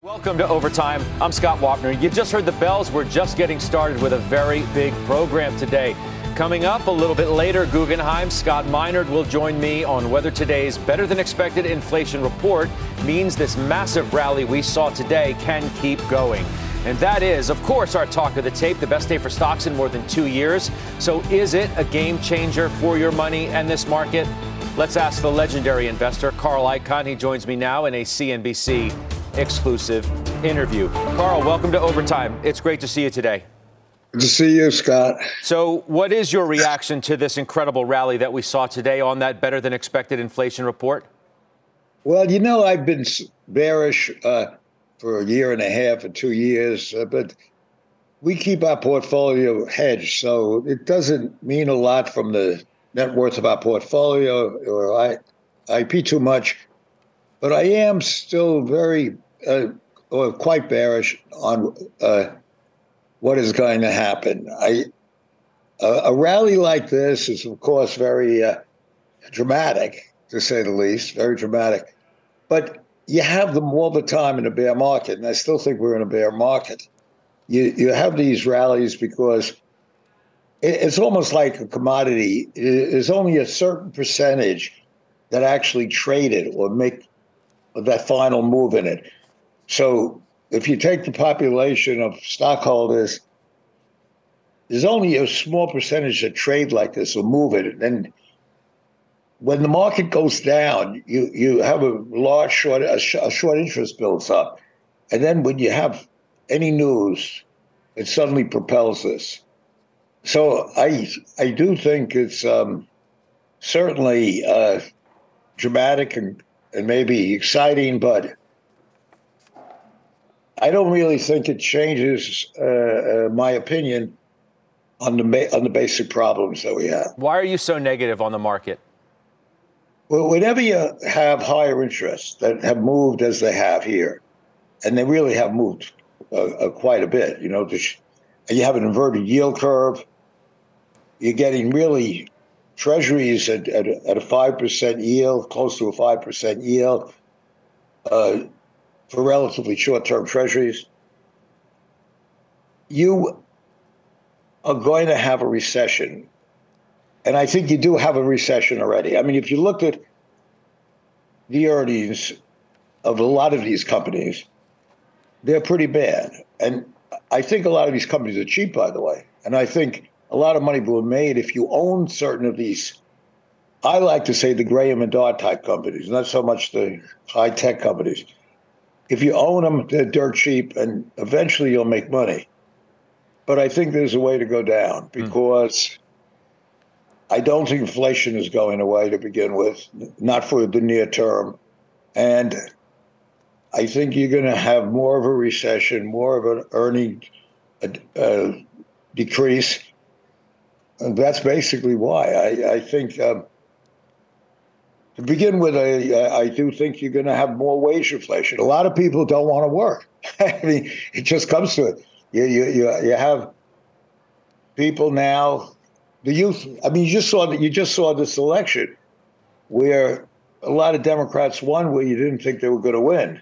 Welcome to Overtime. I'm Scott Wapner. You just heard the bells. We're just getting started with a very big program today. Coming up a little bit later, Guggenheim's Scott Minerd will join me on whether today's better-than-expected inflation report means this massive rally we saw today can keep going. And that is, of course, our talk of the tape, the best day for stocks in more than 2 years. So is it a game-changer for your money and this market? Let's ask the legendary investor, Carl Icahn. He joins me now in a CNBC exclusive interview. Carl, welcome to Overtime. It's great to see you today. Good to see you, Scott. So what is your reaction to this incredible rally that we saw today on that better than expected inflation report? Well, you know, I've been bearish for a year and a half or 2 years, but we keep our portfolio hedged. So it doesn't mean a lot from the net worth of our portfolio or IP too much. But I am still quite bearish on what is going to happen. A rally like this is, of course, very dramatic, to say the least, very dramatic. But you have them all the time in a bear market, and I still think we're in a bear market. You have these rallies because it's almost like a commodity. There's only a certain percentage that actually trade it or make that final move in it. So if you take the population of stockholders, there's only a small percentage that trade like this or move it. And when the market goes down, you have a large short interest builds up. And then when you have any news, it suddenly propels this. So I do think it's certainly dramatic and maybe exciting, but I don't really think it changes my opinion on the basic problems that we have. Why are you so negative on the market? Well, whenever you have higher interests that have moved as they have here, and they really have moved quite a bit, you know, you have an inverted yield curve, you're getting really treasuries at a 5% yield, close to a 5% yield, for relatively short-term treasuries, you are going to have a recession. And I think you do have a recession already. I mean, if you looked at the earnings of a lot of these companies, they're pretty bad. And I think a lot of these companies are cheap, by the way. And I think a lot of money will be made if you own certain of these, I like to say the Graham and Dodd type companies, not so much the high-tech companies. If you own them, they're dirt cheap, and eventually you'll make money. But I think there's a way to go down because I don't think inflation is going away to begin with, not for the near term. And I think you're going to have more of a recession, more of an earning decrease. And that's basically why. I think to begin with, I do think you're going to have more wage inflation. A lot of people don't want to work. I mean, it just comes to it. You have people now, the youth. I mean, you just saw this election where a lot of Democrats won where you didn't think they were going to win,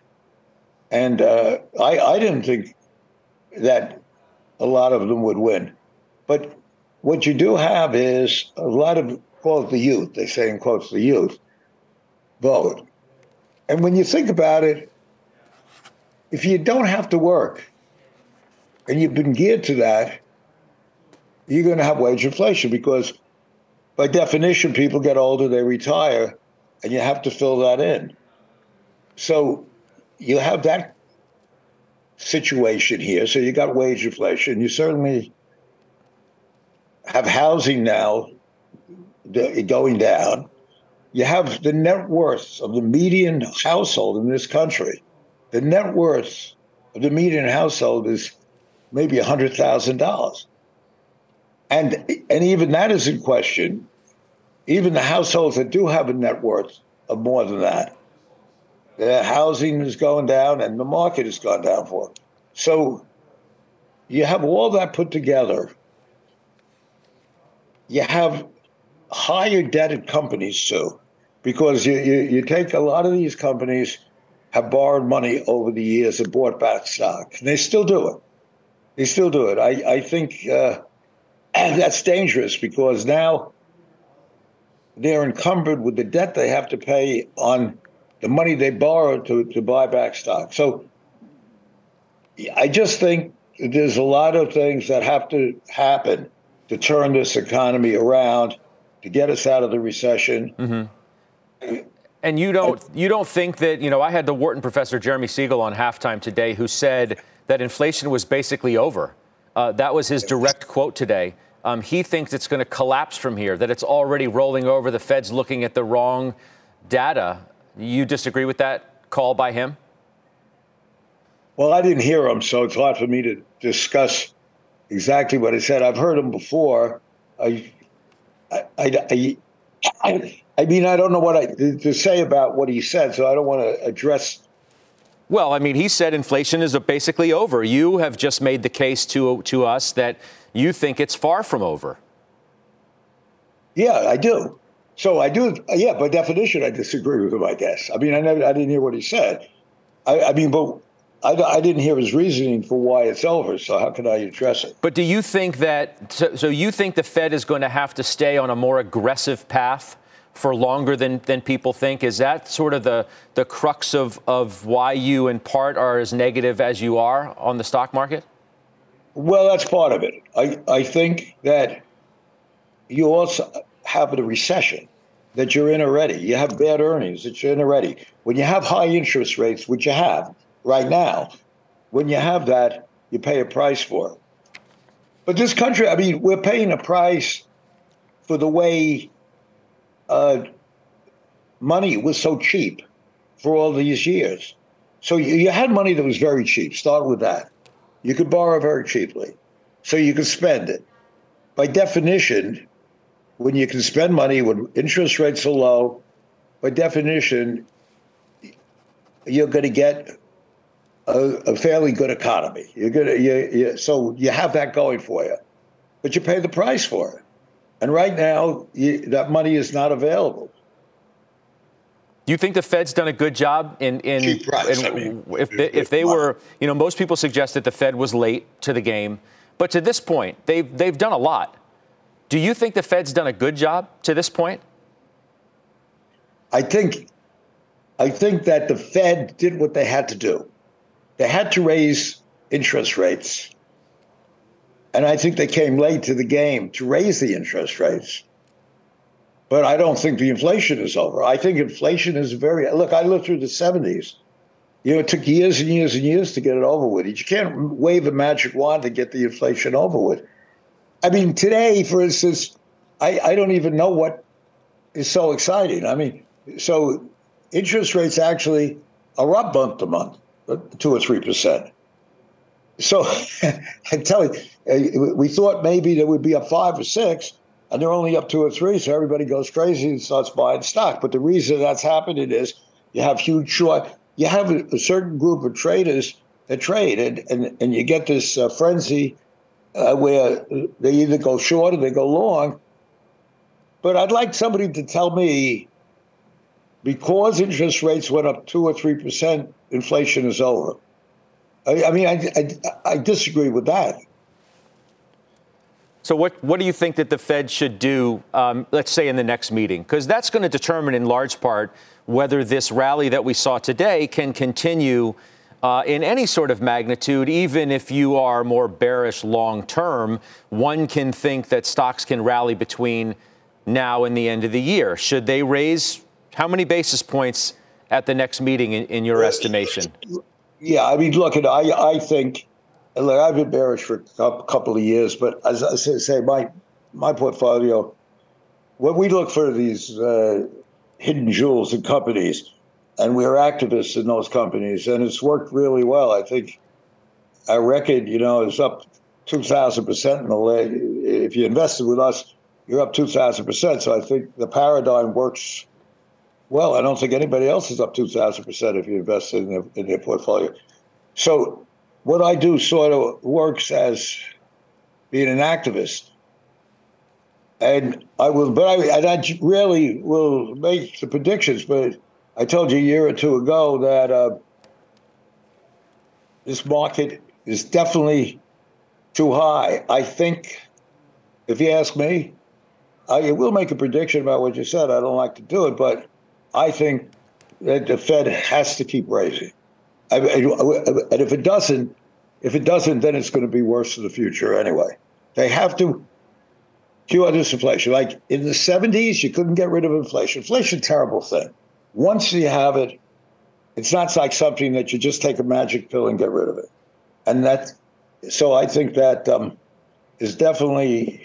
and I didn't think that a lot of them would win. But what you do have is a lot of quote the youth. They say in quotes the youth. Vote. And when you think about it, if you don't have to work and you've been geared to that, you're going to have wage inflation because by definition, people get older, they retire, and you have to fill that in. So you have that situation here. So you got wage inflation. You certainly have housing now going down. You have the net worth of the median household in this country The net worth of the median household is maybe $100,000. And even that is in question. Even the households that do have a net worth of more than that, their housing is going down and the market has gone down for it. So you have all that put together. You have higher debted companies, too, because you take a lot of these companies have borrowed money over the years and bought back stock. And they still do it. They still do it. I think that's dangerous because now they're encumbered with the debt they have to pay on the money they borrowed to buy back stock. So I just think there's a lot of things that have to happen to turn this economy around, to get us out of the recession. Mm-hmm. And you don't think that, you know, I had the Wharton professor, Jeremy Siegel, on Halftime today, who said that inflation was basically over. That was his direct quote today. He thinks it's going to collapse from here, that it's already rolling over. The Fed's looking at the wrong data. You disagree with that call by him? Well, I didn't hear him, so it's hard for me to discuss exactly what he said. I've heard him before. I mean, I don't know what to say about what he said, so I don't want to address. Well, I mean, he said inflation is basically over. You have just made the case to us that you think it's far from over. Yeah, I do. So I do. Yeah, by definition, I disagree with him, I guess. I mean, I didn't hear what he said. I didn't hear his reasoning for why it's over, so how can I address it? But do you think that, so you think the Fed is going to have to stay on a more aggressive path for longer than people think? Is that sort of the crux of why you, in part, are as negative as you are on the stock market? Well, that's part of it. I think that you also have the recession that you're in already. You have bad earnings that you're in already. When you have high interest rates, which you have right now, when you have that, you pay a price for it. But this country, I mean, we're paying a price for the way money was so cheap for all these years. So you had money that was very cheap. Start with that. You could borrow very cheaply, so you could spend it. By definition, when you can spend money, when interest rates are low, by definition, you're going to get a fairly good economy. So you have that going for you, but you pay the price for it. And right now, that money is not available. Do you think the Fed's done a good job in price, I mean, if they were, you know, most people suggest that the Fed was late to the game, but to this point, they've done a lot. Do you think the Fed's done a good job to this point? I think that the Fed did what they had to do. They had to raise interest rates. And I think they came late to the game to raise the interest rates. But I don't think the inflation is over. I think inflation is look, I lived through the 70s. You know, it took years and years and years to get it over with. You can't wave a magic wand to get the inflation over with. I mean, today, for instance, I don't even know what is so exciting. I mean, so interest rates actually are up month to month. 2 or 3%. So I'm telling you, we thought maybe there would be a 5 or 6, and they're only up 2 or 3. So everybody goes crazy and starts buying stock. But the reason that's happening is you have huge short. You have a certain group of traders that trade, and you get this frenzy where they either go short or they go long. But I'd like somebody to tell me, because interest rates went up 2 or 3%, inflation is over. I mean, I disagree with that. So what do you think that the Fed should do, let's say, in the next meeting? Because that's going to determine in large part whether this rally that we saw today can continue in any sort of magnitude. Even if you are more bearish long term, one can think that stocks can rally between now and the end of the year. Should they raise how many basis points at the next meeting, in your estimation? Yeah, I mean, look, I think, look, I've been bearish for a couple of years, but as I say, my portfolio, when we look for these hidden jewels in companies, And we were activists in those companies, and it's worked really well. I think our record, you know, is up 2,000% in the last. If you invested with us, you're up 2,000%. So I think the paradigm works well. I don't think anybody else is up 2,000% if you invest in their portfolio. So what I do sort of works as being an activist. And I will, but I rarely will make the predictions. But I told you a year or two ago that this market is definitely too high. I think, if you ask me, I will make a prediction about what you said. I don't like to do it, but I think that the Fed has to keep raising. And if it doesn't, then it's going to be worse in the future anyway. They have to cure this inflation. Like in the 70s, you couldn't get rid of inflation. Inflation, terrible thing. Once you have it, it's not like something that you just take a magic pill and get rid of it. And that, so I think that is definitely.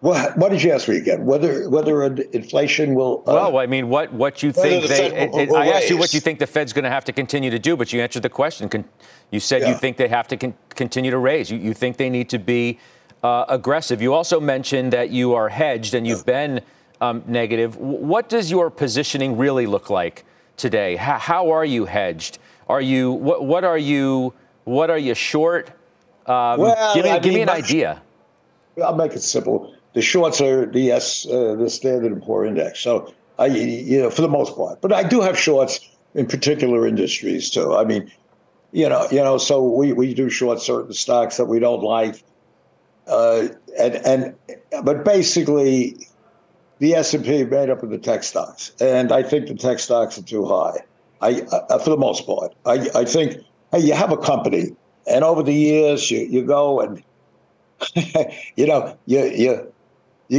What did you ask me again? Whether inflation will. Well, I mean, what you think they? I asked you what you think the Fed's going to have to continue to do, but you answered the question. You said you think they have to continue to raise. You think they need to be aggressive. You also mentioned that you are hedged and you've been. Negative. What does your positioning really look like today? How are you hedged? Are you what are you short? Well, give me an idea. I'll make it simple. The shorts are the Standard & Poor Index. So I for the most part, but I do have shorts in particular industries too. I mean, so we do short certain stocks that we don't like, but basically. The S&P made up of the tech stocks, and I think the tech stocks are too high. I for the most part, I think you have a company, and over the years you go and you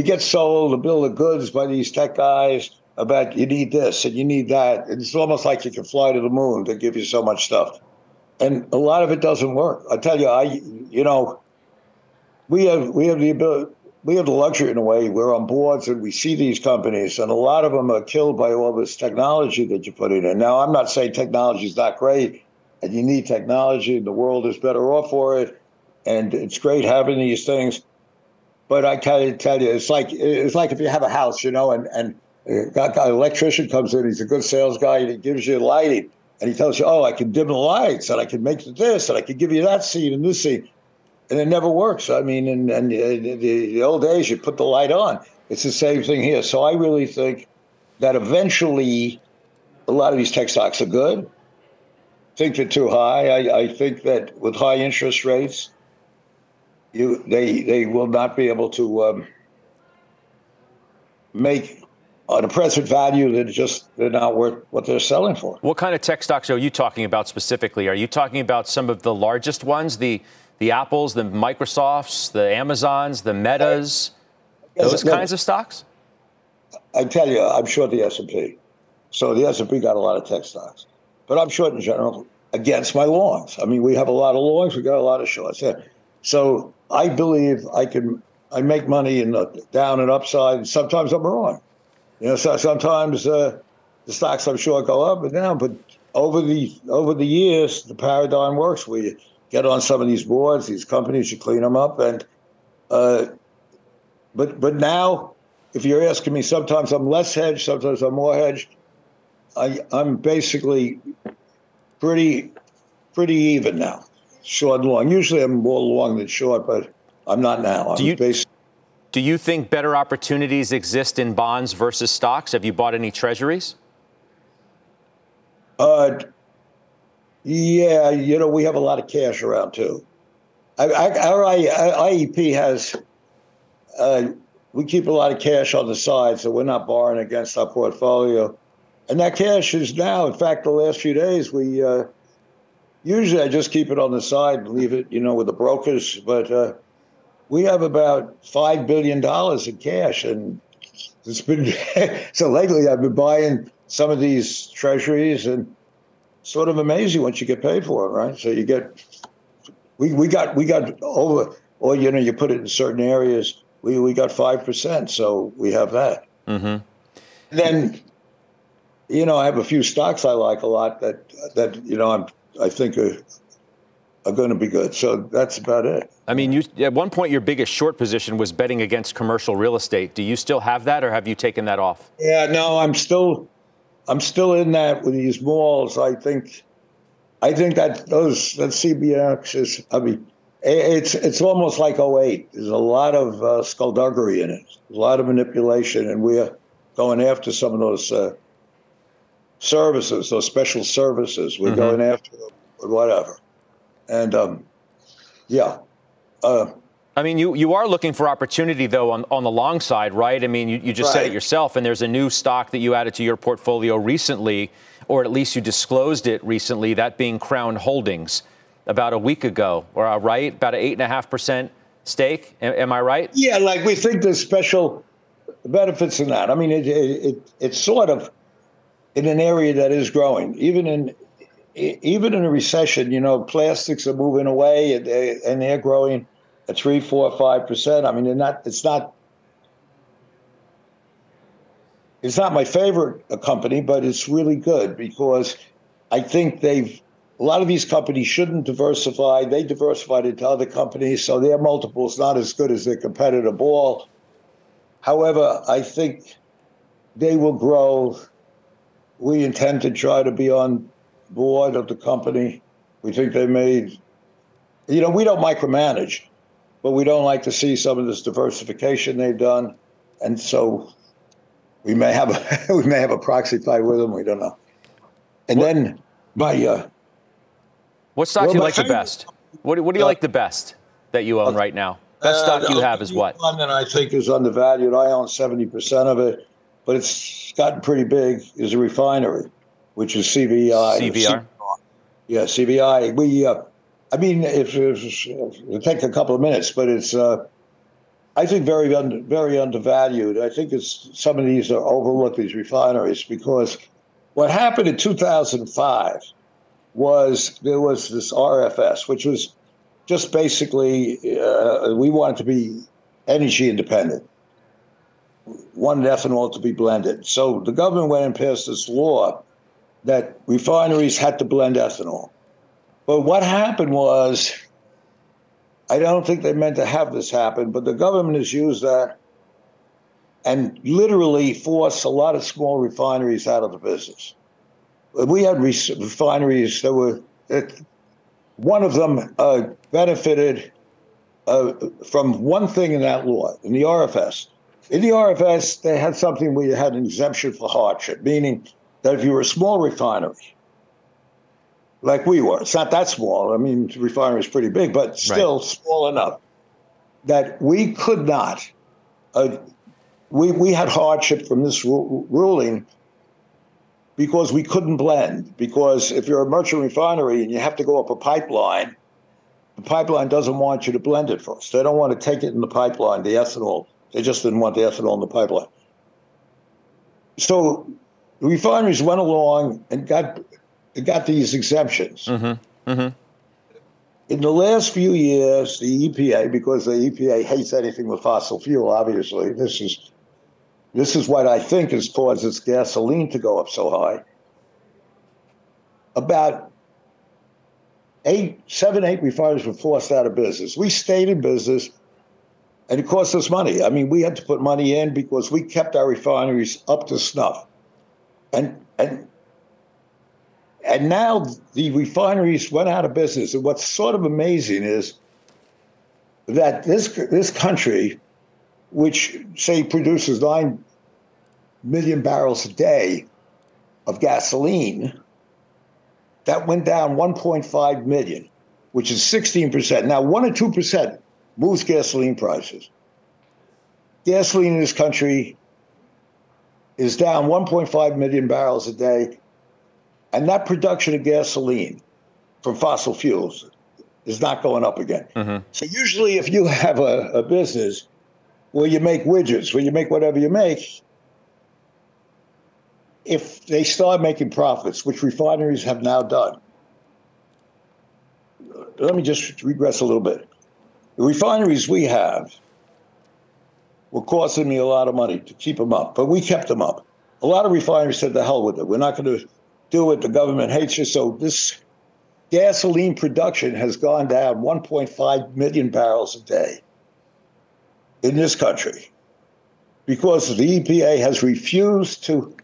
get sold a bill of goods by these tech guys about you need this and you need that. It's almost like you can fly to the moon. They give you so much stuff, and a lot of it doesn't work. I tell you, we have the ability. We have the luxury in a way. We're on boards and we see these companies, and a lot of them are killed by all this technology that you put in. And now I'm not saying technology is not great and you need technology and the world is better off for it. And it's great having these things. But I kind of tell you, it's like if you have a house, and an electrician comes in, he's a good sales guy, and he gives you lighting. And he tells you, oh, I can dim the lights and I can make this and I can give you that scene and this scene. And it never works. I mean, in the old days, you put the light on. It's the same thing here. So I really think that eventually a lot of these tech stocks are good. I think they're too high. I think that with high interest rates, they will not be able to make on a present value. They're not worth what they're selling for. What kind of tech stocks are you talking about specifically? Are you talking about some of the largest ones? The Apples, the Microsofts, the Amazons, the Metas, those kinds of stocks? I tell you, I'm short the S&P. So the S&P got a lot of tech stocks. But I'm short in general against my longs. I mean, we have a lot of longs. We got a lot of shorts. Yeah. So I believe I make money in the down and upside. And sometimes I'm wrong. So sometimes the stocks I'm short go up and down. But over the years, the paradigm works where you get on some of these boards, these companies, you clean them up. And but now, if you're asking me, sometimes I'm less hedged, sometimes I'm more hedged. I'm basically pretty even now, short and long. Usually I'm more long than short, but I'm not now. Do you think better opportunities exist in bonds versus stocks? Have you bought any treasuries? Yeah, we have a lot of cash around, too. Our IEP has, we keep a lot of cash on the side, so we're not borrowing against our portfolio. And that cash is now, in fact, the last few days, we usually I just keep it on the side and leave it, with the brokers. But we have about $5 billion in cash. And it's been, so lately I've been buying some of these treasuries and sort of amazing once you get paid for it, right? So you get, we got over, or you put it in certain areas. We got 5%, so we have that. Mm-hmm. Then you know, I have a few stocks I like a lot that you know, I think are going to be good. So that's about it. I mean, you, at one point, your biggest short position was betting against commercial real estate. Do you still have that, or have you taken that off? Yeah, no, I'm still in that with these malls. I think that that CBX is, I mean, it's almost like 08. There's a lot of skullduggery in it, a lot of manipulation, and we're going after some of those services, those special services. We're going after them, or whatever. And I mean, you are looking for opportunity, though, on the long side, right? I mean, you just said it yourself, and there's a new stock that you added to your portfolio recently, or at least you disclosed it recently, that being Crown Holdings about a week ago, right? About an 8.5% stake. Am I right? Yeah, like we think there's special benefits in that. I mean, it's sort of in an area that is growing. Even in a recession, you know, plastics are moving away, and they're growing at 3%, 4%, 5%. I mean, they're not. It's not my favorite company, but it's really good because I think a lot of these companies shouldn't diversify. They diversified into other companies, so their multiple is not as good as their competitor Ball. However, I think they will grow. We intend to try to be on board of the company. We think they made. You know, we don't micromanage. But we don't like to see some of this diversification they've done, and so we may have a, proxy fight with them. We don't know. And then what stock do you like the best? What do you like the best that you own right now? Best stock you have is what? One that I think is undervalued. I own 70% of it, but it's gotten pretty big. Is a refinery, which is CVI. CVR. Yeah, CVI. I mean, it'll take a couple of minutes, but it's, I think, very undervalued. I think some of these are overlooked, these refineries, because what happened in 2005 was there was this RFS, which was just basically we wanted to be energy independent, wanted ethanol to be blended. So the government went and passed this law that refineries had to blend ethanol. But what happened was, I don't think they meant to have this happen, but the government has used that and literally forced a lot of small refineries out of the business. We had refineries that were, one of them benefited from one thing in that law, in the RFS. In the RFS, they had something where you had an exemption for hardship, meaning that if you were a small refinery, like we were. It's not that small. I mean, the refinery is pretty big, but still small enough that we could not. We had hardship from this ruling because we couldn't blend. Because if you're a merchant refinery and you have to go up a pipeline, the pipeline doesn't want you to blend it first. They don't want to take it in the pipeline, the ethanol. They just didn't want the ethanol in the pipeline. So the refineries went along and got these exemptions. In the last few years, the EPA, because the EPA hates anything with fossil fuel, obviously, this is what I think has caused its gasoline to go up so high. About 7, 8 refineries were forced out of business. We stayed in business, and it cost us money. I mean, we had to put money in because we kept our refineries up to snuff. And now the refineries went out of business. And what's sort of amazing is that this country, which, say, produces 9 million barrels a day of gasoline, that went down 1.5 million, which is 16%. Now, 1 or 2% moves gasoline prices. Gasoline in this country is down 1.5 million barrels a day. And that production of gasoline from fossil fuels is not going up again. So usually if you have a business where you make widgets, where you make whatever you make, if they start making profits, which refineries have now done. Let me just regress a little bit. The refineries we have were costing me a lot of money to keep them up, but we kept them up. a lot of refineries said, the hell with it. We're not going to do it. The government hates you. So this gasoline production has gone down 1.5 million barrels a day in this country because the EPA has refused to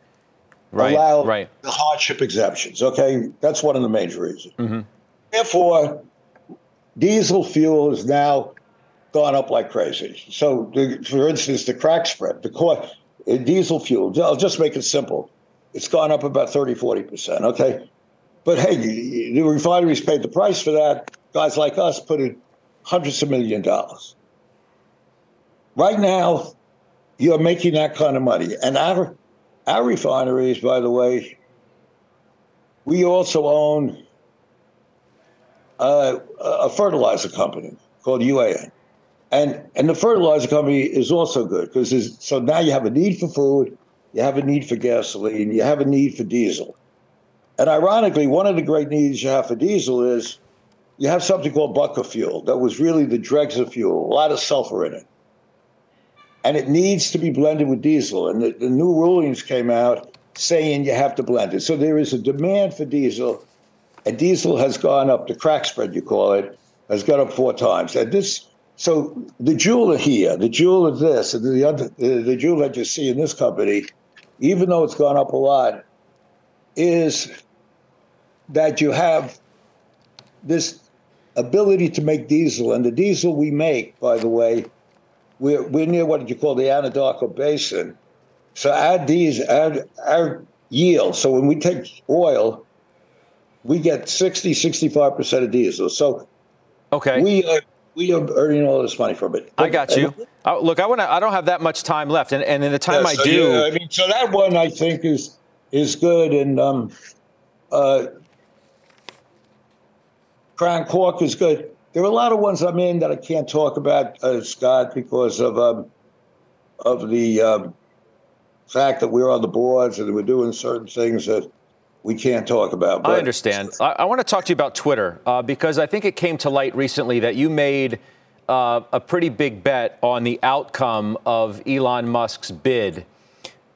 allow the hardship exemptions. Okay, that's one of the major reasons. Mm-hmm. Therefore, diesel fuel has now gone up like crazy. So, for instance, the crack spread, the cost in diesel fuel, I'll just make it simple. It's gone up about 30–40%, okay? But hey, the refineries paid the price for that. Guys like us put in hundreds of millions of dollars. Right now, you're making that kind of money. And our refineries, by the way, we also own a fertilizer company called UAN. And the fertilizer company is also good because so now you have a need for food, you have a need for gasoline, you have a need for diesel. And ironically, one of the great needs you have for diesel is you have something called bunker fuel that was really the dregs of fuel, a lot of sulfur in it. And it needs to be blended with diesel. And the new rulings came out saying you have to blend it. So there is a demand for diesel, and diesel has gone up. The crack spread, you call it, has gone up 4 times. And this, so the jeweler here, the jeweler of this, and the jeweler that you see in this company, even though it's gone up a lot, is that you have this ability to make diesel. And the diesel we make, by the way, we're near what you call the Anadarko Basin. So our yield, so when we take oil, we get 65% of diesel. So we are earning all this money from it. I got you. Look, I don't have that much time left. And in the time I do. Yeah, I mean, so that one, I think, is good. And Crown Cork is good. There are a lot of ones I'm in that I can't talk about, Scott, because of the fact that we're on the boards and we're doing certain things that we can't talk about. But I understand. I want to talk to you about Twitter because I think it came to light recently that you made a pretty big bet on the outcome of Elon Musk's bid.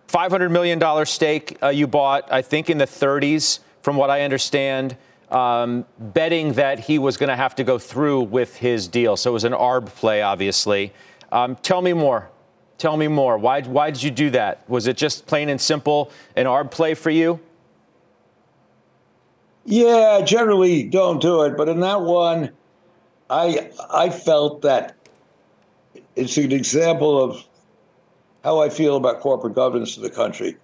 $500 million stake you bought, I think, in the 30s, from what I understand, betting that he was going to have to go through with his deal. So it was an arb play, obviously. Tell me more. Tell me more. Why did you do that? Was it just plain and simple an arb play for you? Yeah, generally don't do it. But in that one, I felt that it's an example of how I feel about corporate governance in the country.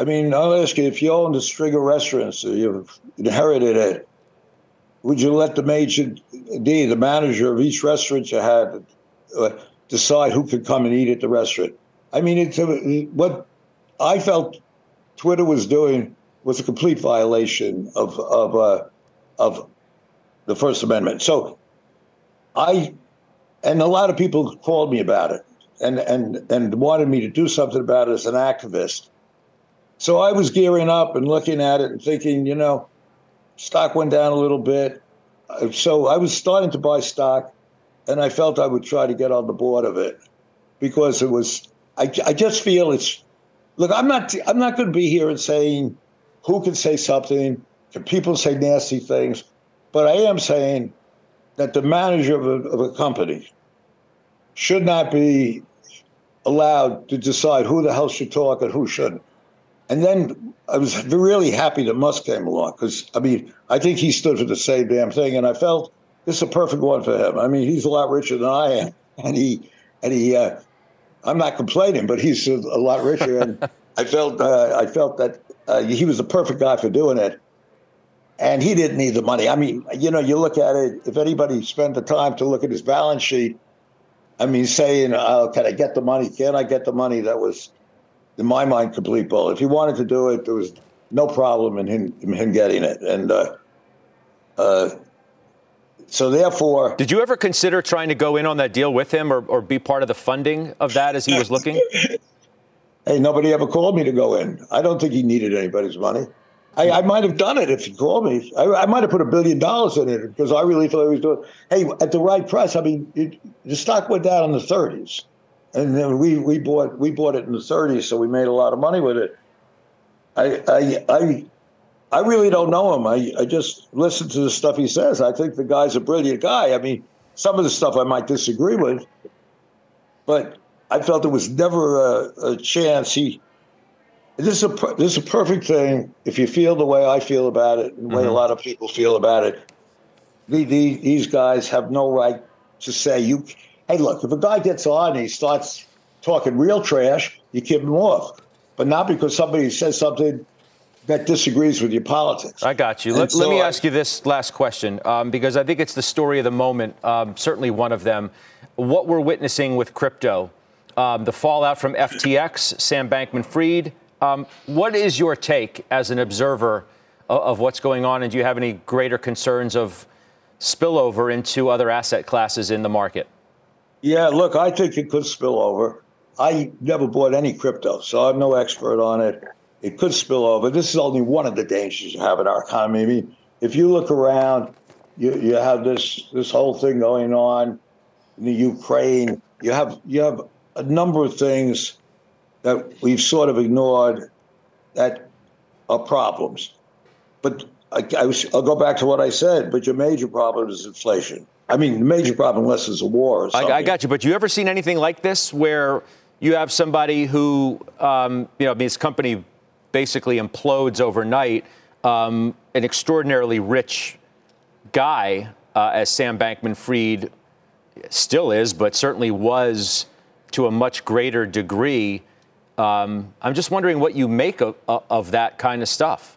I mean, I'll ask you, if you owned a string of restaurants, you've inherited it, would you let the major D, the manager of each restaurant you had, decide who could come and eat at the restaurant? I mean, what I felt Twitter was doing was a complete violation of the First Amendment. So and a lot of people called me about it. And wanted me to do something about it as an activist. So I was gearing up and looking at it and thinking, you know, stock went down a little bit. So I was starting to buy stock, and I felt I would try to get on the board of it because it was – I just feel it's – look, I'm not going to be here and saying who can say something, can people say nasty things, but I am saying that the manager of a company should not be allowed to decide who the hell should talk and who shouldn't. And then I was really happy that Musk came along because, I mean, I think he stood for the same damn thing, and I felt this is a perfect one for him. I mean, he's a lot richer than I am, and he I'm not complaining, but he's a lot richer, and I felt that he was the perfect guy for doing it, and he didn't need the money. I mean, you know, you look at it, if anybody spent the time to look at his balance sheet, I mean, saying, can I get the money? Can I get the money? That was, in my mind, complete bull. If he wanted to do it, there was no problem in him getting it. And so therefore... Did you ever consider trying to go in on that deal with him or be part of the funding of that as he was looking? Hey, nobody ever called me to go in. I don't think he needed anybody's money. I might have done it if he called me. I might have put $1 billion in it because I really thought he was doing. Hey, at the right price. I mean, the stock went down in the 30s, and then we bought it in the 30s, so we made a lot of money with it. I really don't know him. I just listen to the stuff he says. I think the guy's a brilliant guy. I mean, some of the stuff I might disagree with, but I felt there was never a chance. This is a perfect thing if you feel the way I feel about it and the way a lot of people feel about it. These guys have no right to say, hey, look, if a guy gets on and he starts talking real trash, you kick him off. But not because somebody says something that disagrees with your politics. I got you. Let me ask you this last question, because I think it's the story of the moment, certainly one of them. What we're witnessing with crypto, the fallout from FTX, Sam Bankman-Fried. What is your take as an observer of what's going on? And do you have any greater concerns of spillover into other asset classes in the market? Yeah, look, I think it could spill over. I never bought any crypto, so I'm no expert on it. It could spill over. This is only one of the dangers you have in our economy. I mean, if you look around, you have this whole thing going on in the Ukraine. You have a number of things that we've sort of ignored that are problems. But I'll go back to what I said. But your major problem is inflation. I mean, the major problem, unless there's a war or something. I got you. But you ever seen anything like this where you have somebody who, his company basically implodes overnight, an extraordinarily rich guy, as Sam Bankman-Fried still is, but certainly was to a much greater degree. I'm just wondering what you make of that kind of stuff.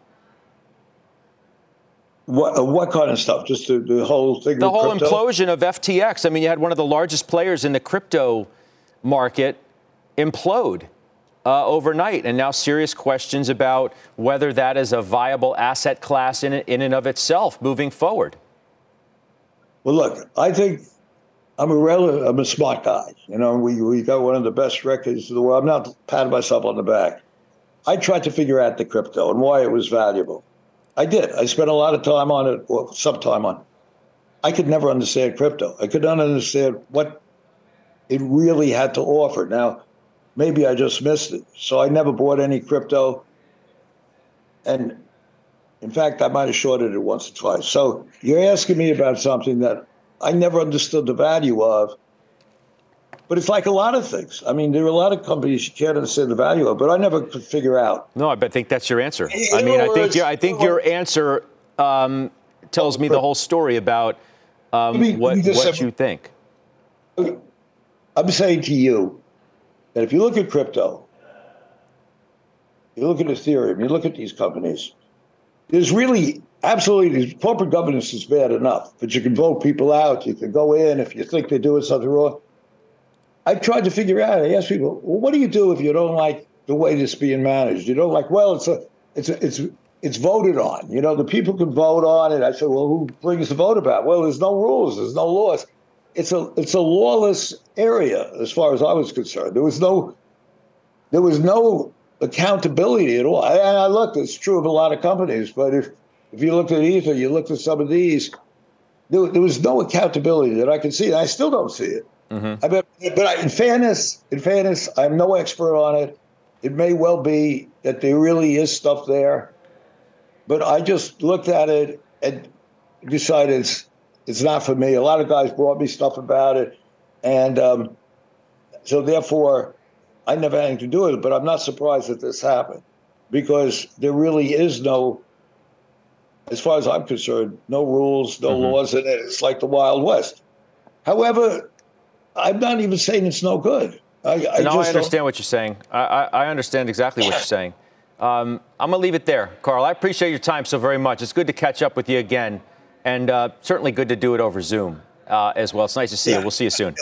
What kind of stuff? Just the whole thing? The whole implosion of FTX. I mean, you had one of the largest players in the crypto market implode overnight. And now serious questions about whether that is a viable asset class in and of itself moving forward. Well, look, I think I'm a smart guy. You know, we got one of the best records in the world. I'm not patting myself on the back. I tried to figure out the crypto and why it was valuable. I did. I spent a lot of time on it, or some time on it. I could never understand crypto. I could not understand what it really had to offer. Now, maybe I just missed it. So I never bought any crypto. And in fact, I might have shorted it once or twice. So you're asking me about something that I never understood the value of. But it's like a lot of things. I mean, there are a lot of companies you can't understand the value of, but I never could figure out. No, I think that's your answer. I think your answer tells me the whole story about what you think. I'm saying to you that if you look at crypto, you look at Ethereum, you look at these companies, there's really absolutely corporate governance is bad enough, but you can vote people out. You can go in if you think they're doing something wrong. I tried to figure out, I asked people, well, what do you do if you don't like the way this is being managed? You don't like, well, it's voted on. You know, the people can vote on it. I said, well, who brings the vote about? Well, there's no rules. There's no laws. It's a lawless area as far as I was concerned. There was no accountability at all. And I looked, it's true of a lot of companies, but if you looked at Ether, you looked at some of these, there was no accountability that I could see. And I still don't see it. Mm-hmm. But in fairness, I'm no expert on it. It may well be that there really is stuff there, but I just looked at it and decided it's not for me. A lot of guys brought me stuff about it, and so therefore, I never had anything to do with it. But I'm not surprised that this happened because there really is no, as far as I'm concerned, no rules, no laws in it. It's like the Wild West. However, I'm not even saying it's no good. I understand what you're saying. I understand exactly what you're saying. I'm going to leave it there, Carl. I appreciate your time so very much. It's good to catch up with you again, and certainly good to do it over Zoom as well. It's nice to see you. We'll see you soon.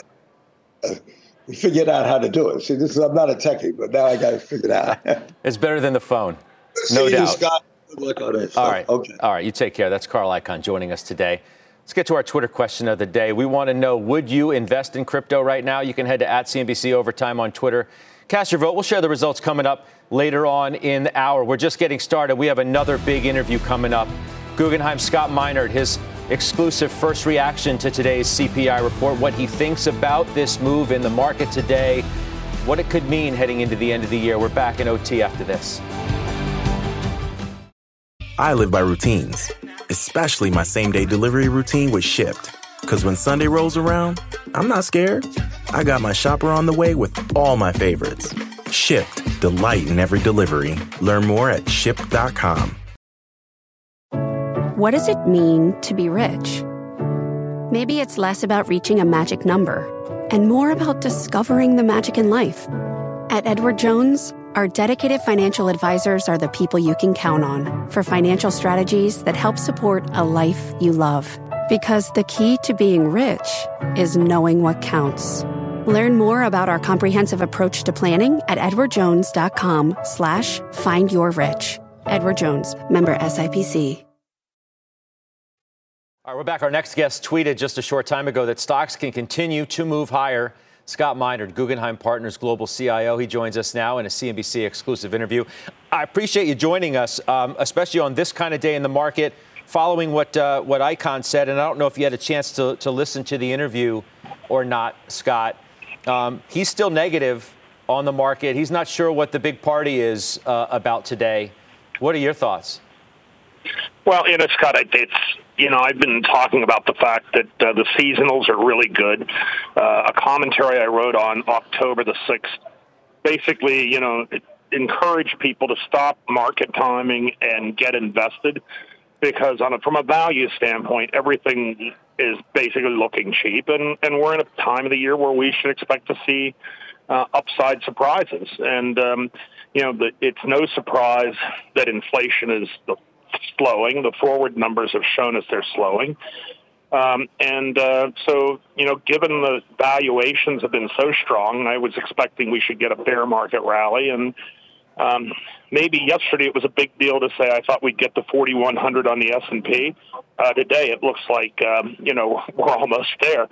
We figured out how to do it. See, I'm not a techie, but now I got to figure it out. It's better than the phone, no doubt. Good luck on it. All right. Okay. All right. You take care. That's Carl Icahn joining us today. Let's get to our Twitter question of the day. We want to know, would you invest in crypto right now? You can head to @CNBCOvertime on Twitter. Cast your vote. We'll share the results coming up later on in the hour. We're just getting started. We have another big interview coming up. Guggenheim's Scott Minerd, his exclusive first reaction to today's CPI report, what he thinks about this move in the market today, what it could mean heading into the end of the year. We're back in OT after this. I live by routines, especially my same-day delivery routine with Shipt. Because when Sunday rolls around, I'm not scared. I got my shopper on the way with all my favorites. Shipt, delight in every delivery. Learn more at Shipt.com. What does it mean to be rich? Maybe it's less about reaching a magic number and more about discovering the magic in life. At Edward Jones, our dedicated financial advisors are the people you can count on for financial strategies that help support a life you love. Because the key to being rich is knowing what counts. Learn more about our comprehensive approach to planning at edwardjones.com/findyourrich. Edward Jones, member SIPC. All right, we're back. Our next guest tweeted just a short time ago that stocks can continue to move higher. Scott Minerd, Guggenheim Partners Global CIO. He joins us now in a CNBC exclusive interview. I appreciate you joining us, especially on this kind of day in the market, following what Icahn said. And I don't know if you had a chance to listen to the interview or not, Scott. He's still negative on the market. He's not sure what the big party is about today. What are your thoughts? Well, you know, Scott, it's, you know, I've been talking about the fact that the seasonals are really good. A commentary I wrote on October the 6th, basically, you know, encourage people to stop market timing and get invested because from a value standpoint, everything is basically looking cheap. And we're in a time of the year where we should expect to see upside surprises. And, you know, it's no surprise that inflation is slowing. The forward numbers have shown us they're slowing. So, you know, given the valuations have been so strong, I was expecting we should get a bear market rally. And maybe yesterday it was a big deal to say I thought we'd get to 4,100 on the S&P. Today it looks like, you know, we're almost there.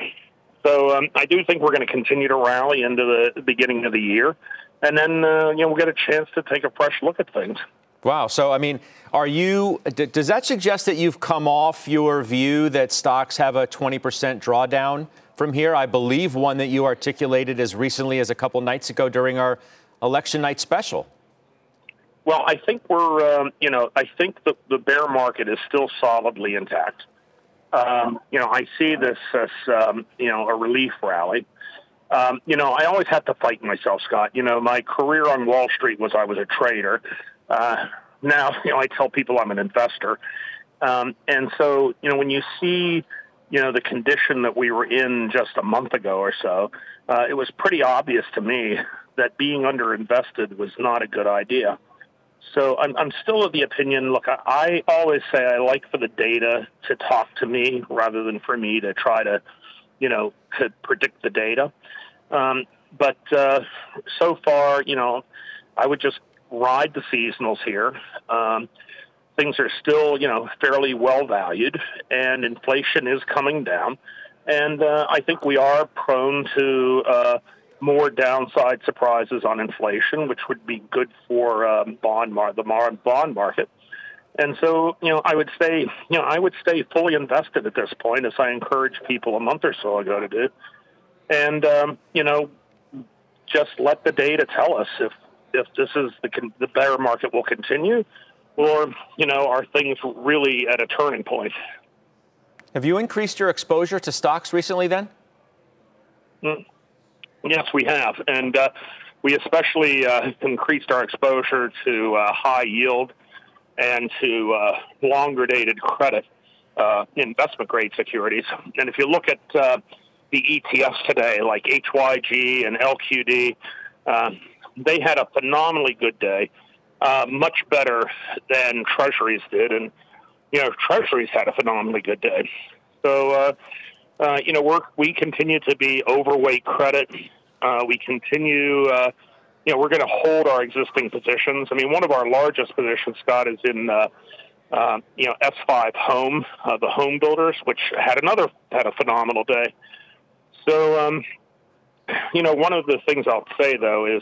So I do think we're going to continue to rally into the beginning of the year. And then, you know, we'll get a chance to take a fresh look at things. Wow. So, I mean, does that suggest that you've come off your view that stocks have a 20% drawdown from here? I believe one that you articulated as recently as a couple nights ago during our election night special. Well, I think the bear market is still solidly intact. You know, I see this as, you know, a relief rally. You know, I always have to fight myself, Scott. You know, my career on Wall Street was I was a trader. Now, you know, I tell people I'm an investor. And so, you know, when you see, you know, the condition that we were in just a month ago or so, it was pretty obvious to me that being underinvested was not a good idea. So I'm still of the opinion, look, I always say I like for the data to talk to me rather than for me to try to, you know, to predict the data. But so far, you know, I would just ride the seasonals here. Things are still, you know, fairly well valued, and inflation is coming down. And I think we are prone to more downside surprises on inflation, which would be good for the bond market. And so, you know, I would stay fully invested at this point, as I encouraged people a month or so ago to do. And you know, just let the data tell us if this is the bear market will continue, or, you know, are things really at a turning point? Have you increased your exposure to stocks recently then? Yes, we have. And we especially increased our exposure to high yield and to longer dated credit investment grade securities. And if you look at the ETFs today, like HYG and LQD, they had a phenomenally good day, much better than Treasuries did. And, you know, Treasuries had a phenomenally good day. So, you know, we continue to be overweight credit. We continue, you know, we're going to hold our existing positions. I mean, one of our largest positions, Scott, is in, you know, S5 Home, the home builders, which had a phenomenal day. So, you know, one of the things I'll say, though, is,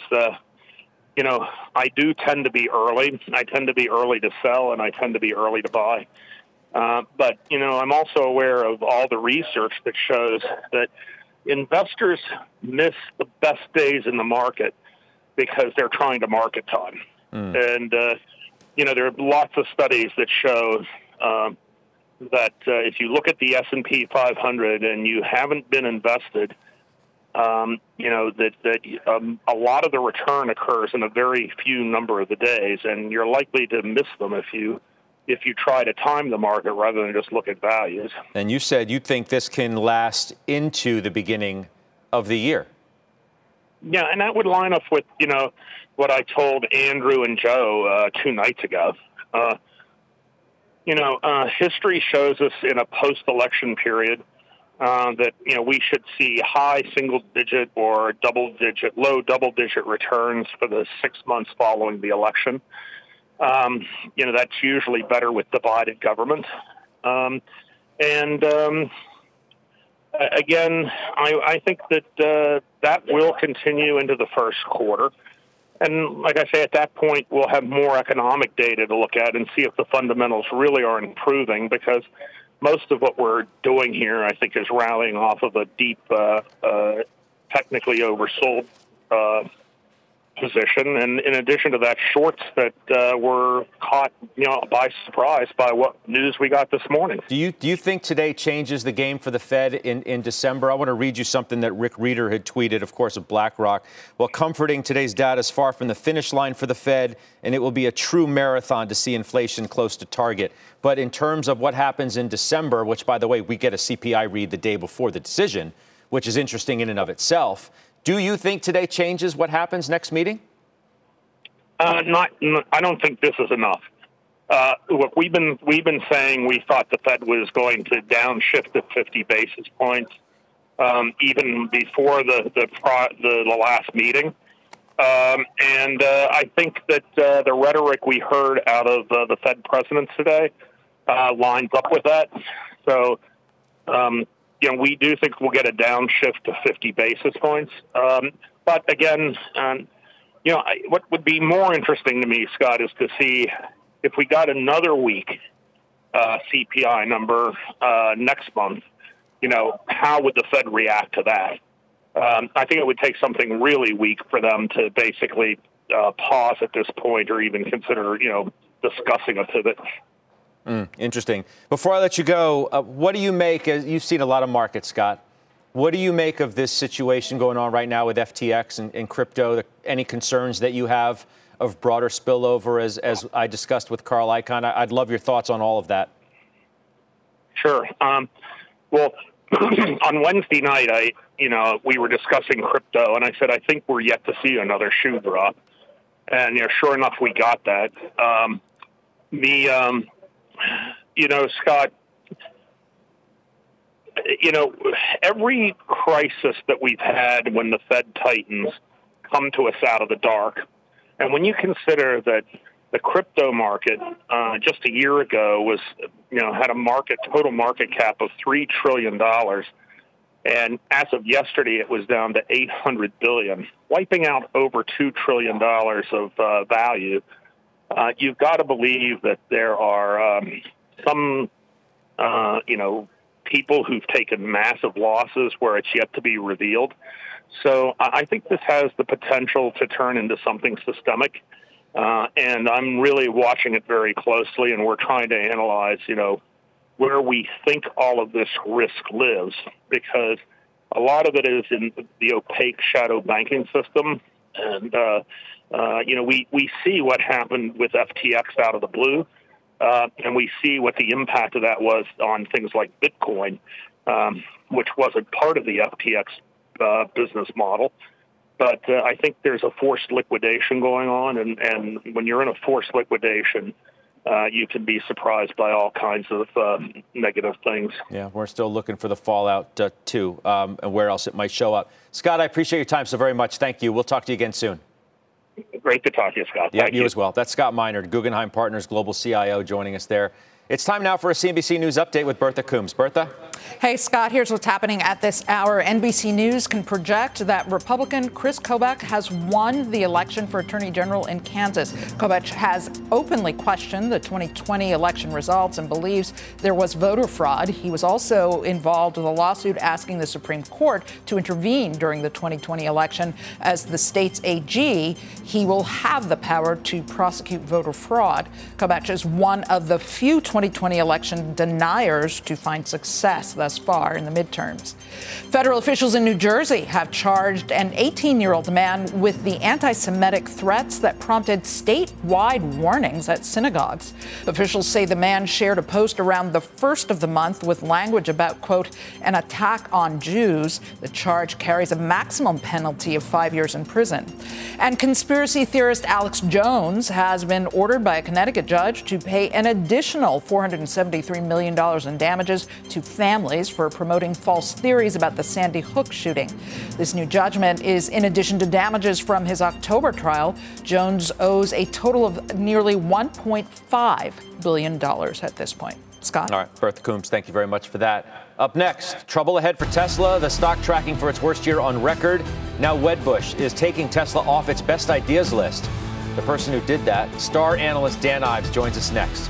you know, I do tend to be early. I tend to be early to sell, and I tend to be early to buy. But, you know, I'm also aware of all the research that shows that investors miss the best days in the market because they're trying to market time. And, you know, there are lots of studies that show that if you look at the S&P 500 and you haven't been invested, you know, that a lot of the return occurs in a very few number of the days, and you're likely to miss them if you try to time the market rather than just look at values. And you said you think this can last into the beginning of the year. Yeah, and that would line up with, you know, what I told Andrew and Joe 2 nights ago. History shows us in a post-election period that, you know, we should see high single-digit or double-digit, low double-digit returns for the 6 months following the election. You know, that's usually better with divided government. Again, I think that that will continue into the first quarter. And like I say, at that point, we'll have more economic data to look at and see if the fundamentals really are improving, because most of what we're doing here, I think, is rallying off of a deep, technically oversold position. And in addition to that, shorts that were caught, you know, by surprise by what news we got this morning. Do you think today changes the game for the Fed in December? I want to read you something that Rick Rieder had tweeted, of course, of BlackRock. While comforting, today's data is far from the finish line for the Fed, and it will be a true marathon to see inflation close to target. But in terms of what happens in December, which, by the way, we get a CPI read the day before the decision, which is interesting in and of itself. Do you think today changes what happens next meeting? I don't think this is enough. Look, we've been saying we thought the Fed was going to downshift at 50 basis points even before the last meeting, I think that the rhetoric we heard out of the Fed presidents today lines up with that. So. You know, we do think we'll get a downshift to 50 basis points. But again, you know, what would be more interesting to me, Scott, is to see if we got another weak CPI number next month, you know, how would the Fed react to that? I think it would take something really weak for them to basically pause at this point or even consider, you know, discussing a pivot. Interesting. Before I let you go, what do you make? You've seen a lot of markets, Scott. What do you make of this situation going on right now with FTX and crypto? Any concerns that you have of broader spillover, as I discussed with Carl Icahn? I'd love your thoughts on all of that. Sure. Well, on Wednesday night, we were discussing crypto, and I said I think we're yet to see another shoe drop, and you know, sure enough, we got that. You know, Scott, you know, every crisis that we've had when the Fed tightens come to us out of the dark. And when you consider that the crypto market just a year ago was, you know, had a total market cap of $3 trillion. And as of yesterday, it was down to $800 billion, wiping out over $2 trillion of value. You've got to believe that there are some, you know, people who've taken massive losses where it's yet to be revealed. So I think this has the potential to turn into something systemic, and I'm really watching it very closely, and we're trying to analyze, you know, where we think all of this risk lives, because a lot of it is in the opaque shadow banking system, and you know, we see what happened with FTX out of the blue, and we see what the impact of that was on things like Bitcoin, which wasn't part of the FTX business model. But I think there's a forced liquidation going on, and when you're in a forced liquidation, you can be surprised by all kinds of negative things. Yeah, we're still looking for the fallout, too, and where else it might show up. Scott, I appreciate your time so very much. Thank you. We'll talk to you again soon. Great to talk to you, Scott. Yeah, you as well. That's Scott Minerd, Guggenheim Partners Global CIO, joining us there. It's time now for a CNBC News update with Bertha Coombs. Bertha? Hey, Scott, here's what's happening at this hour. NBC News can project that Republican Chris Kobach has won the election for Attorney General in Kansas. Kobach has openly questioned the 2020 election results and believes there was voter fraud. He was also involved with a lawsuit asking the Supreme Court to intervene during the 2020 election. As the state's AG, he will have the power to prosecute voter fraud. Kobach is one of the few 2020 election deniers to find success thus far in the midterms. Federal officials in New Jersey have charged an 18-year-old man with the anti-Semitic threats that prompted statewide warnings at synagogues. Officials say the man shared a post around the first of the month with language about, quote, an attack on Jews. The charge carries a maximum penalty of 5 years in prison. And conspiracy theorist Alex Jones has been ordered by a Connecticut judge to pay an additional $473 million in damages to families for promoting false theories about the Sandy Hook shooting. This new judgment is in addition to damages from his October trial. Jones owes a total of nearly $1.5 billion at this point. Scott? All right, Bertha Coombs, thank you very much for that. Up next, trouble ahead for Tesla, the stock tracking for its worst year on record. Now Wedbush is taking Tesla off its best ideas list. The person who did that, star analyst Dan Ives, joins us next.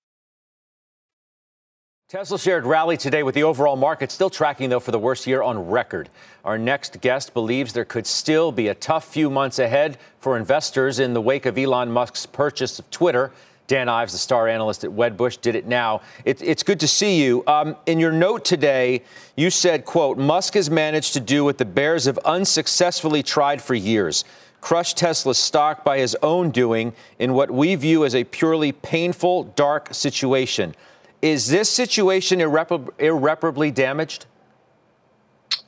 Tesla shared rally today with the overall market still tracking, though, for the worst year on record. Our next guest believes there could still be a tough few months ahead for investors in the wake of Elon Musk's purchase of Twitter. Dan Ives, the star analyst at Wedbush, did it now. It's good to see you. In your note today, you said, quote, Musk has managed to do what the bears have unsuccessfully tried for years, crush Tesla's stock by his own doing in what we view as a purely painful, dark situation. Is this situation irreparably damaged?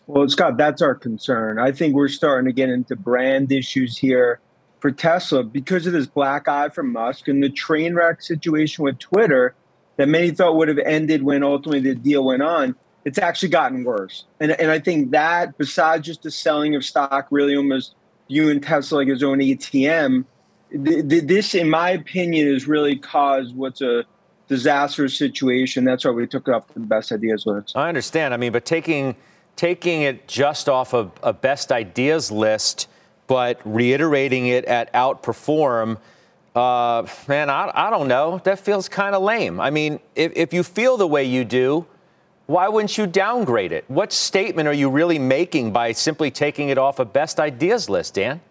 Well, Scott, that's our concern. I think we're starting to get into brand issues here for Tesla because of this black eye from Musk and the train wreck situation with Twitter that many thought would have ended when ultimately the deal went on. It's actually gotten worse. And I think that, besides just the selling of stock, really almost viewing Tesla like his own ATM, this, in my opinion, has really caused what's a disastrous situation. That's why we took up the best ideas list. I understand. I mean, but taking it just off of a best ideas list, but reiterating it at outperform, man, I don't know. That feels kind of lame. I mean, if you feel the way you do, why wouldn't you downgrade it? What statement are you really making by simply taking it off a best ideas list, Dan?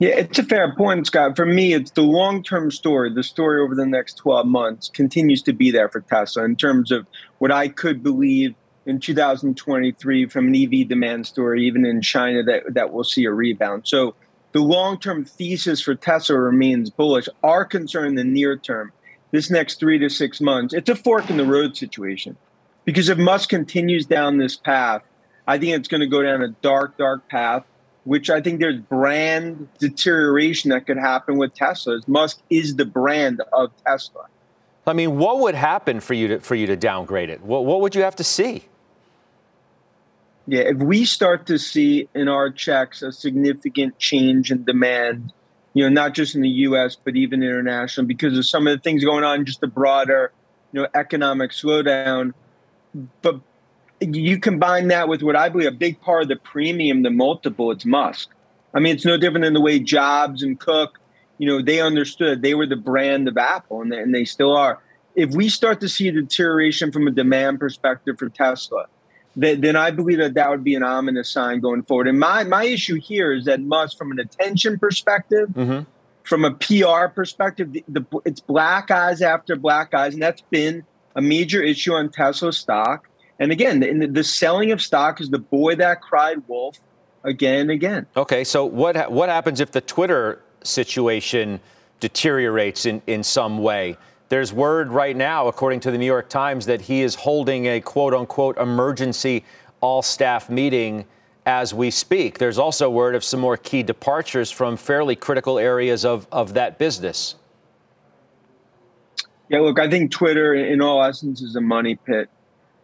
Yeah, it's a fair point, Scott. For me, it's the long-term story. The story over the next 12 months continues to be there for Tesla in terms of what I could believe in 2023 from an EV demand story, even in China, that we'll see a rebound. So the long-term thesis for Tesla remains bullish. Our concern in the near term, this next 3 to 6 months, it's a fork in the road situation. Because if Musk continues down this path, I think it's going to go down a dark, dark path, which I think there's brand deterioration that could happen with Tesla. Musk is the brand of Tesla. I mean, what would happen for you to downgrade it? What would you have to see? Yeah, if we start to see in our checks a significant change in demand, you know, not just in the U.S., but even international, because of some of the things going on, just the broader, you know, economic slowdown. But you combine that with what I believe a big part of the premium, the multiple, it's Musk. I mean, it's no different than the way Jobs and Cook, you know, they understood they were the brand of Apple, and they still are. If we start to see a deterioration from a demand perspective for Tesla, then I believe that would be an ominous sign going forward. And my issue here is that Musk, from an attention perspective, from a PR perspective, it's black eyes after black eyes, and that's been a major issue on Tesla stock. And again, the selling of stock is the boy that cried wolf again and again. Okay, so what happens if the Twitter situation deteriorates in some way? There's word right now, according to the New York Times, that he is holding a quote-unquote emergency all-staff meeting as we speak. There's also word of some more key departures from fairly critical areas of that business. Yeah, look, I think Twitter, in all essence, is a money pit.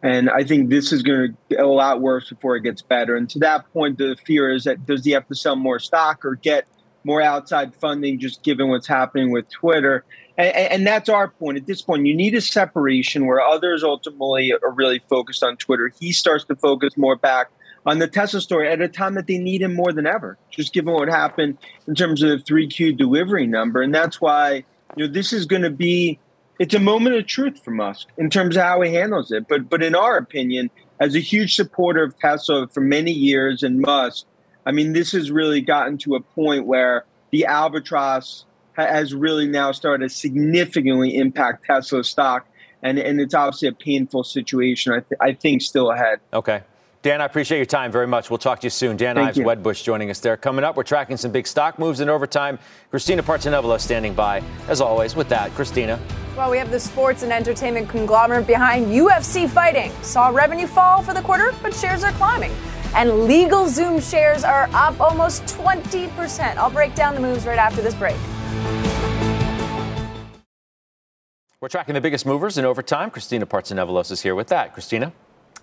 And I think this is going to get a lot worse before it gets better. And to that point, the fear is that does he have to sell more stock or get more outside funding, just given what's happening with Twitter? And that's our point. At this point, you need a separation where others ultimately are really focused on Twitter. He starts to focus more back on the Tesla story at a time that they need him more than ever, just given what happened in terms of the 3Q delivery number. And that's why, you know, this is going to be, it's a moment of truth for Musk in terms of how he handles it. But in our opinion, as a huge supporter of Tesla for many years and Musk, I mean, this has really gotten to a point where the albatross has really now started to significantly impact Tesla stock. And it's obviously a painful situation, I think, still ahead. Okay. Dan, I appreciate your time very much. We'll talk to you soon. Dan Ives, Wedbush, joining us there. Coming up, we're tracking some big stock moves in overtime. Christina Partanevolo standing by. As always, with that, Christina. Well, we have the sports and entertainment conglomerate behind UFC fighting. Saw revenue fall for the quarter, but shares are climbing. And LegalZoom shares are up almost 20%. I'll break down the moves right after this break. We're tracking the biggest movers in overtime. Christina Partsinevelos is here with that. Christina.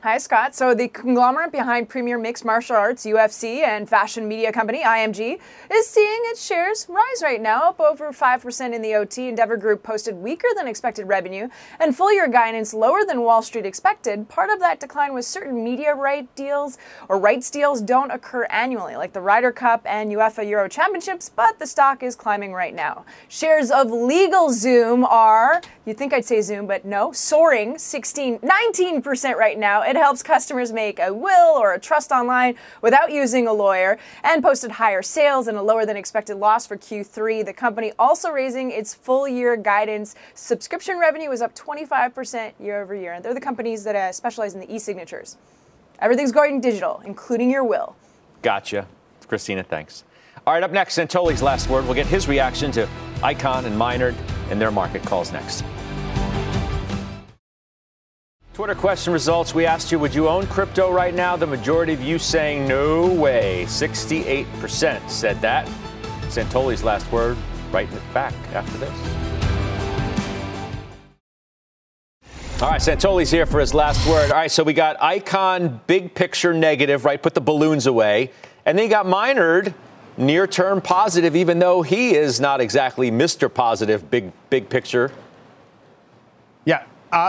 Hi, Scott. So the conglomerate behind premier mixed martial arts, UFC, and fashion media company, IMG, is seeing its shares rise right now, up over 5% in the OT. Endeavor Group posted weaker than expected revenue and full year guidance lower than Wall Street expected. Part of that decline was certain media rights deals don't occur annually, like the Ryder Cup and UEFA Euro Championships, but the stock is climbing right now. Shares of LegalZoom are, you'd think I'd say Zoom, but no, soaring 19% right now. It helps customers make a will or a trust online without using a lawyer, and posted higher sales and a lower than expected loss for Q3. The company also raising its full year guidance. Subscription revenue was up 25% year over year. And they're the companies that specialize in the e-signatures. Everything's going digital, including your will. Gotcha. Christina, thanks. All right, up next, Santoli's last word. We'll get his reaction to Icahn and Minerd and their market calls next. Twitter question results. We asked you, would you own crypto right now? The majority of you saying no way. 68% said that. Santoli's last word right in the back after this. All right, Santoli's here for his last word. All right, so we got Icahn, big picture negative, right? Put the balloons away. And then you got Minerd, near-term positive, even though he is not exactly Mr. Positive, big picture. Yeah.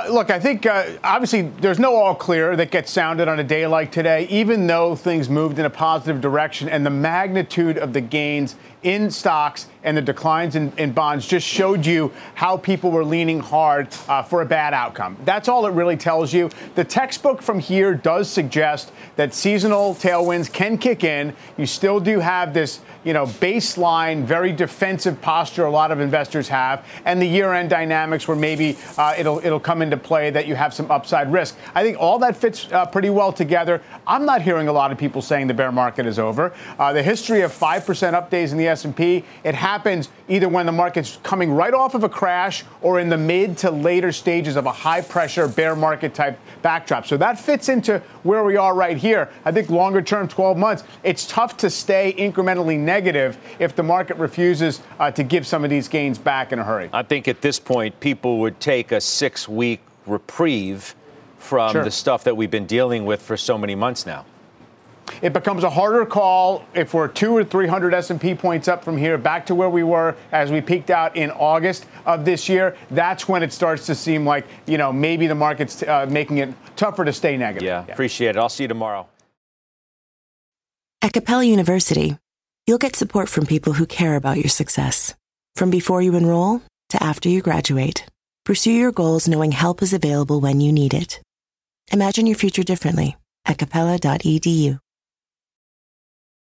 Look, I think, obviously, there's no all clear that gets sounded on a day like today, even though things moved in a positive direction. And the magnitude of the gains in stocks and the declines in bonds just showed you how people were leaning hard for a bad outcome. That's all it really tells you. The textbook from here does suggest that seasonal tailwinds can kick in. You still do have this, you know, baseline, very defensive posture a lot of investors have, and the year-end dynamics where maybe it'll come into play that you have some upside risk. I think all that fits pretty well together. I'm not hearing a lot of people saying the bear market is over. The history of 5% up days in the S&P, it happens either when the market's coming right off of a crash or in the mid to later stages of a high-pressure bear market type backdrop. So that fits into where we are right here. I think longer term, 12 months, it's tough to stay incrementally negative if the market refuses to give some of these gains back in a hurry. I think at this point, people would take a 6-week reprieve from the stuff that we've been dealing with for so many months now. It becomes a harder call if we're 200 or 300 S&P points up from here back to where we were as we peaked out in August of this year. That's when it starts to seem like, you know, maybe the market's making it tougher to stay negative. Yeah, appreciate it. I'll see you tomorrow. At Capella University, you'll get support from people who care about your success. From before you enroll to after you graduate, pursue your goals knowing help is available when you need it. Imagine your future differently at capella.edu.